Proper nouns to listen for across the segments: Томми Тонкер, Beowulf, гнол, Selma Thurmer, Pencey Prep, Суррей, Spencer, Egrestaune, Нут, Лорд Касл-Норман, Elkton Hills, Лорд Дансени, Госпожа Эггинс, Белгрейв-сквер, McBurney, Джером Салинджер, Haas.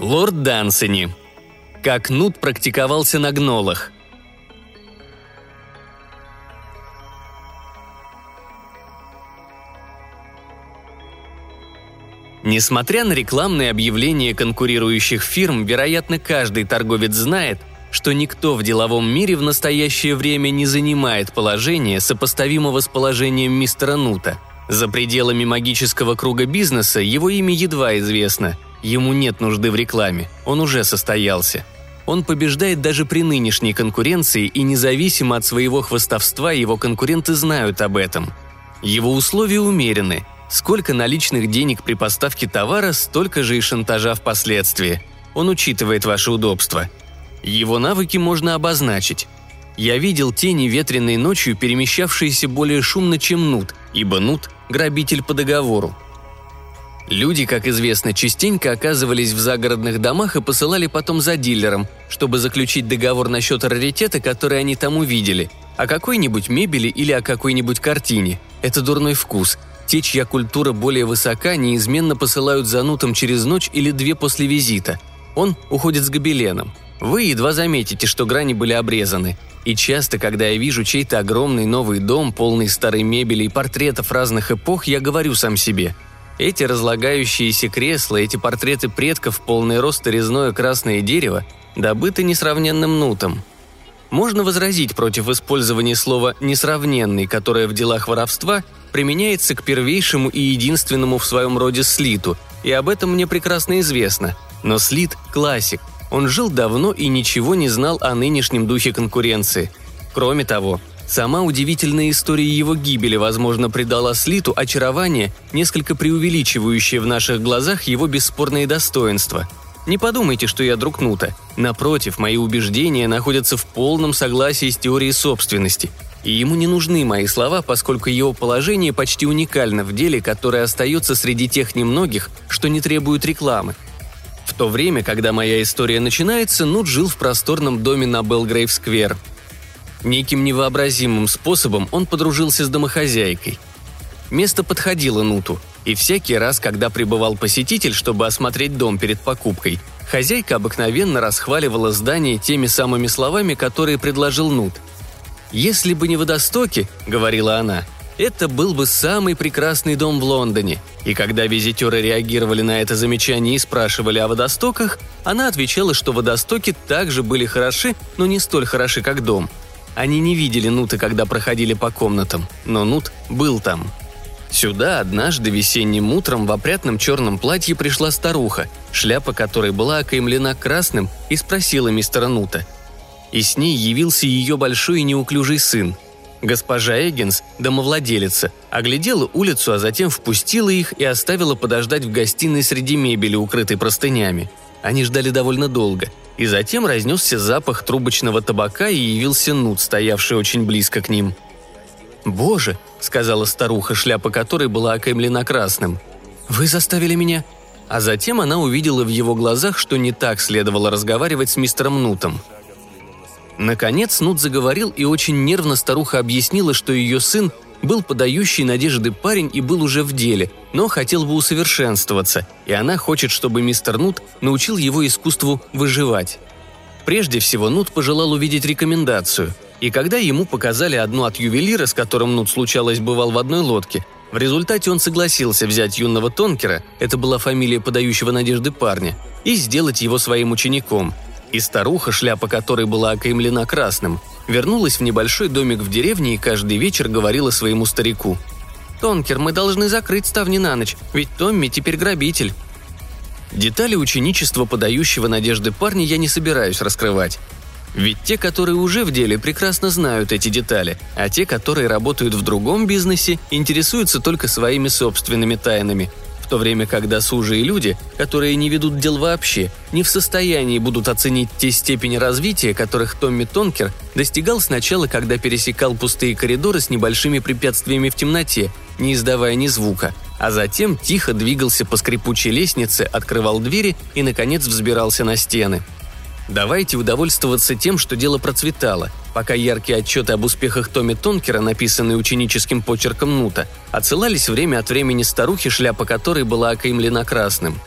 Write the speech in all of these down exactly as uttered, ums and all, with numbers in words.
Лорд Дансени. Как Нут практиковался на гнолах. Несмотря на рекламные объявления конкурирующих фирм, вероятно, каждый торговец знает, что никто в деловом мире в настоящее время не занимает положение, сопоставимого с положением мистера Нута. За пределами магического круга бизнеса его имя едва известно. Ему нет нужды в рекламе, он уже состоялся. Он побеждает даже при нынешней конкуренции, и независимо от своего хвастовства его конкуренты знают об этом. Его условия умерены. Сколько наличных денег при поставке товара, столько же и шантажа впоследствии. Он учитывает ваше удобство. Его навыки можно обозначить. Я видел тени ветреной ночью, перемещавшиеся более шумно, чем Нут, ибо Нут – грабитель по договору. Люди, как известно, частенько оказывались в загородных домах и посылали потом за дилером, чтобы заключить договор насчет раритета, который они там увидели, о какой-нибудь мебели или о какой-нибудь картине. Это дурной вкус. Те, чья культура более высока, неизменно посылают за Нутом через ночь или две после визита. Он уходит с гобеленом. Вы едва заметите, что грани были обрезаны. И часто, когда я вижу чей-то огромный новый дом, полный старой мебели и портретов разных эпох, я говорю сам себе: эти разлагающиеся кресла, эти портреты предков, полный рост и резное красное дерево, добыты несравненным Нутом. Можно возразить против использования слова «несравненный», которое в делах воровства применяется к первейшему и единственному в своем роде слиту, и об этом мне прекрасно известно. Но слит – классик. Он жил давно и ничего не знал о нынешнем духе конкуренции. Кроме того, сама удивительная история его гибели, возможно, придала слиту очарование, несколько преувеличивающее в наших глазах его бесспорные достоинства. Не подумайте, что я друг Нута. Напротив, мои убеждения находятся в полном согласии с теорией собственности. И ему не нужны мои слова, поскольку его положение почти уникально в деле, которое остается среди тех немногих, что не требуют рекламы. В то время, когда моя история начинается, Нут жил в просторном доме на Белгрейв-сквер. Неким невообразимым способом он подружился с домохозяйкой. Место подходило Нуту, и всякий раз, когда прибывал посетитель, чтобы осмотреть дом перед покупкой, хозяйка обыкновенно расхваливала здание теми самыми словами, которые предложил Нут. «Если бы не водостоки, — говорила она, — это был бы самый прекрасный дом в Лондоне». И когда визитеры реагировали на это замечание и спрашивали о водостоках, она отвечала, что водостоки также были хороши, но не столь хороши, как дом. Они не видели Нута, когда проходили по комнатам, но Нут был там. Сюда однажды весенним утром в опрятном черном платье пришла старуха, шляпа которой была окаймлена красным, и спросила мистера Нута. И с ней явился ее большой и неуклюжий сын. Госпожа Эггинс, домовладелица, оглядела улицу, а затем впустила их и оставила подождать в гостиной среди мебели, укрытой простынями. Они ждали довольно долго, и затем разнесся запах трубочного табака, и явился Нут, стоявший очень близко к ним. «Боже!» – сказала старуха, шляпа которой была окаймлена красным. «Вы заставили меня?» А затем она увидела в его глазах, что не так следовало разговаривать с мистером Нутом. Наконец Нут заговорил, и очень нервно старуха объяснила, что ее сын был подающий надежды парень и был уже в деле, но хотел бы усовершенствоваться, и она хочет, чтобы мистер Нут научил его искусству выживать. Прежде всего Нут пожелал увидеть рекомендацию, и когда ему показали одну от ювелира, с которым Нут случалось бывал в одной лодке, в результате он согласился взять юного Тонкера, это была фамилия подающего надежды парня, и сделать его своим учеником. И старуха, шляпа которой была окаймлена красным, вернулась в небольшой домик в деревне и каждый вечер говорила своему старику: «Тонкер, мы должны закрыть ставни на ночь, ведь Томми теперь грабитель». Детали ученичества подающего надежды парня я не собираюсь раскрывать. Ведь те, которые уже в деле, прекрасно знают эти детали, а те, которые работают в другом бизнесе, интересуются только своими собственными тайнами. В то время как досужие люди, которые не ведут дел вообще, не в состоянии будут оценить те степени развития, которых Томми Тонкер достигал сначала, когда пересекал пустые коридоры с небольшими препятствиями в темноте, не издавая ни звука, а затем тихо двигался по скрипучей лестнице, открывал двери и, наконец, взбирался на стены. Давайте удовольствоваться тем, что дело процветало, пока яркие отчеты об успехах Томми Тонкера, написанные ученическим почерком Нута, отсылались время от времени старухе, шляпа которой была окаймлена красным.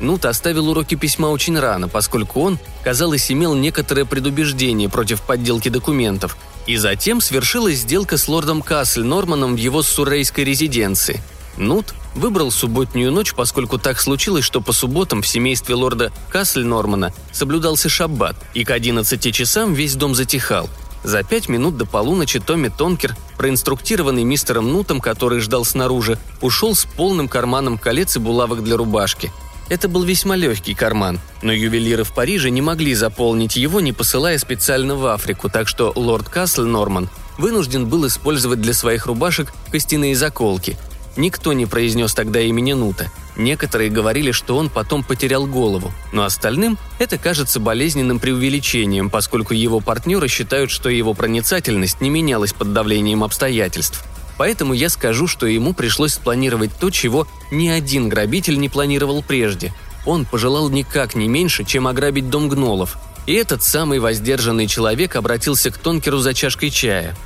Нут оставил уроки письма очень рано, поскольку он, казалось, имел некоторое предубеждение против подделки документов, и затем свершилась сделка с лордом Касл-Норманом в его суррейской резиденции. Нут выбрал субботнюю ночь, поскольку так случилось, что по субботам в семействе лорда Касл-Нормана соблюдался шаббат, и к одиннадцати часам весь дом затихал. За пять минут до полуночи Томми Тонкер, проинструктированный мистером Нутом, который ждал снаружи, ушел с полным карманом колец и булавок для рубашки. Это был весьма легкий карман, но ювелиры в Париже не могли заполнить его, не посылая специально в Африку, так что лорд Касл-Норман вынужден был использовать для своих рубашек костяные заколки. Никто не произнес тогда имени Нута. Некоторые говорили, что он потом потерял голову, но остальным это кажется болезненным преувеличением, поскольку его партнеры считают, что его проницательность не менялась под давлением обстоятельств. Поэтому я скажу, что ему пришлось спланировать то, чего ни один грабитель не планировал прежде. Он пожелал никак не меньше, чем ограбить дом Гнолов. И этот самый воздержанный человек обратился к Тонкеру за чашкой чая.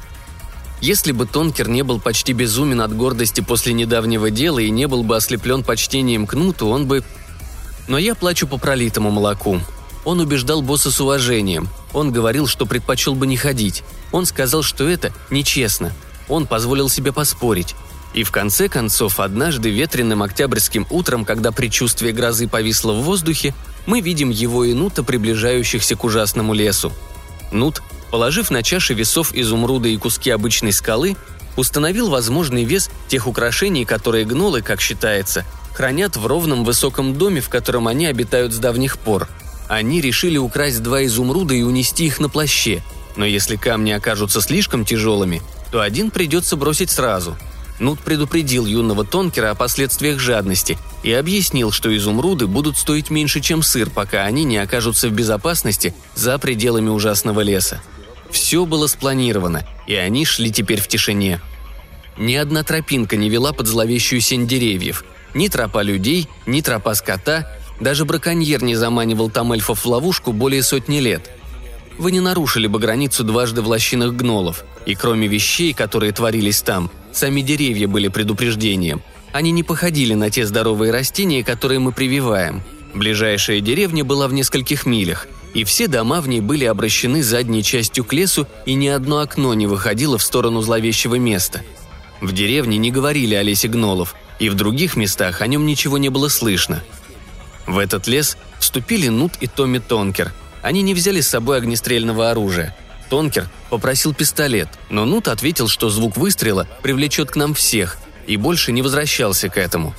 Если бы Тонкер не был почти безумен от гордости после недавнего дела и не был бы ослеплен почтением к Нуту, он бы... Но я плачу по пролитому молоку. Он убеждал босса с уважением. Он говорил, что предпочел бы не ходить. Он сказал, что это нечестно. Он позволил себе поспорить. И в конце концов, однажды ветреным октябрьским утром, когда предчувствие грозы повисло в воздухе, мы видим его и Нута, приближающихся к ужасному лесу. Нут, положив на чаши весов изумруда и куски обычной скалы, установил возможный вес тех украшений, которые гнолы, как считается, хранят в ровном высоком доме, в котором они обитают с давних пор. Они решили украсть два изумруда и унести их на плаще, но если камни окажутся слишком тяжелыми, то один придется бросить сразу. Нут предупредил юного Тонкера о последствиях жадности и объяснил, что изумруды будут стоить меньше, чем сыр, пока они не окажутся в безопасности за пределами ужасного леса. Все было спланировано, и они шли теперь в тишине. Ни одна тропинка не вела под зловещую сень деревьев. Ни тропа людей, ни тропа скота, даже браконьер не заманивал там эльфов в ловушку более сотни лет. Вы не нарушили бы границу дважды в лощинах гнолов, и кроме вещей, которые творились там, сами деревья были предупреждением. Они не походили на те здоровые растения, которые мы прививаем. Ближайшая деревня была в нескольких милях, и все дома в ней были обращены задней частью к лесу, и ни одно окно не выходило в сторону зловещего места. В деревне не говорили о лесе гнолов, и в других местах о нем ничего не было слышно. В этот лес вступили Нут и Томми Тонкер. Они не взяли с собой огнестрельного оружия. Тонкер попросил пистолет, но Нут ответил, что звук выстрела привлечет к нам всех, и больше не возвращался к этому.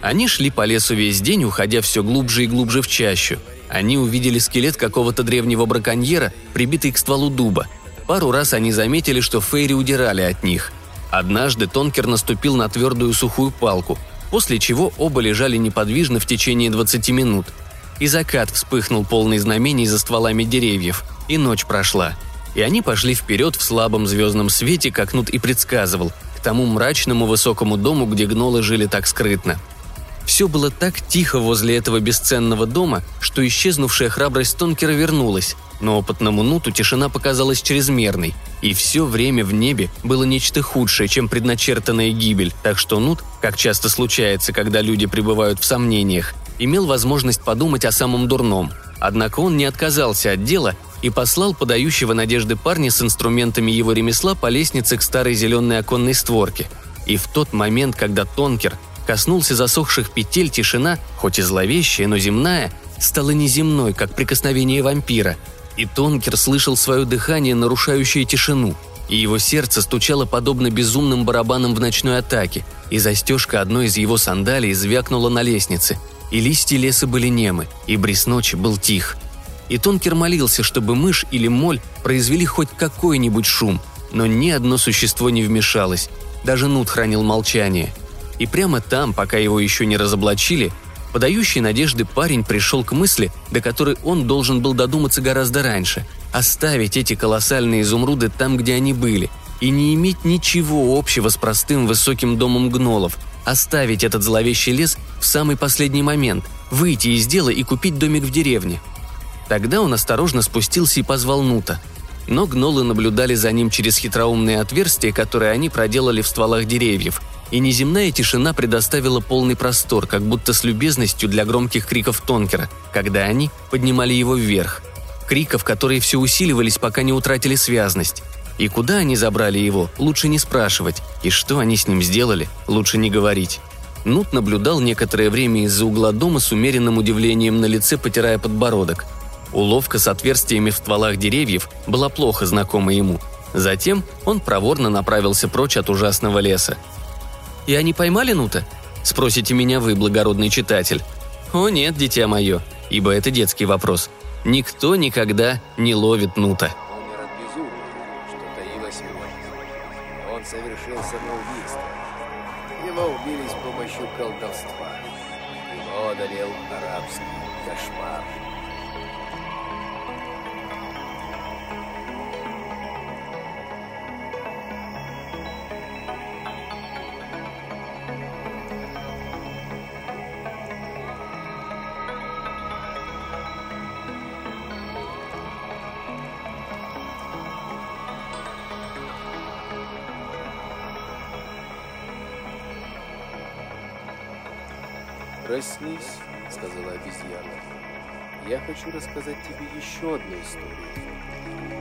Они шли по лесу весь день, уходя все глубже и глубже в чащу. Они увидели скелет какого-то древнего браконьера, прибитый к стволу дуба. Пару раз они заметили, что фейри удирали от них. Однажды Тонкер наступил на твердую сухую палку, после чего оба лежали неподвижно в течение двадцати минут. И закат вспыхнул полный знамений за стволами деревьев, и ночь прошла. И они пошли вперед в слабом звездном свете, как Нут и предсказывал, к тому мрачному высокому дому, где гнолы жили так скрытно. Все было так тихо возле этого бесценного дома, что исчезнувшая храбрость Тонкера вернулась, но опытному Нуту тишина показалась чрезмерной, и все время в небе было нечто худшее, чем предначертанная гибель, так что Нут, как часто случается, когда люди пребывают в сомнениях, имел возможность подумать о самом дурном. Однако он не отказался от дела и послал подающего надежды парня с инструментами его ремесла по лестнице к старой зеленой оконной створке. И в тот момент, когда Тонкер коснулся засохших петель, тишина, хоть и зловещая, но земная, стала неземной, как прикосновение вампира. И Тонкер слышал свое дыхание, нарушающее тишину. И его сердце стучало подобно безумным барабанам в ночной атаке, и застежка одной из его сандалий звякнула на лестнице. И листья леса были немы, и бриз ночи был тих. И Тонкер молился, чтобы мышь или моль произвели хоть какой-нибудь шум, но ни одно существо не вмешалось, даже Нут хранил молчание. И прямо там, пока его еще не разоблачили, подающий надежды парень пришел к мысли, до которой он должен был додуматься гораздо раньше – оставить эти колоссальные изумруды там, где они были, и не иметь ничего общего с простым высоким домом гнолов, оставить этот зловещий лес в самый последний момент, выйти из дела и купить домик в деревне. Тогда он осторожно спустился и позвал Нута. Но гнолы наблюдали за ним через хитроумные отверстия, которые они проделали в стволах деревьев, и неземная тишина предоставила полный простор, как будто с любезностью для громких криков Тонкера, когда они поднимали его вверх. Криков, которые все усиливались, пока не утратили связность. И куда они забрали его, лучше не спрашивать, и что они с ним сделали, лучше не говорить. Нут наблюдал некоторое время из-за угла дома с умеренным удивлением на лице, потирая подбородок. Уловка с отверстиями в стволах деревьев была плохо знакома ему. Затем он проворно направился прочь от ужасного леса. «И они поймали Нута?» – спросите меня вы, благородный читатель. О нет, дитя мое, ибо это детский вопрос. Никто никогда не ловит Нута. «Умер от безумия, что таилось в нем. Он совершил самоубийство. Его убили с помощью колдовства. Его одолел арабский кошмар». «Проснись», — сказала обезьяна. «Я хочу рассказать тебе еще одну историю.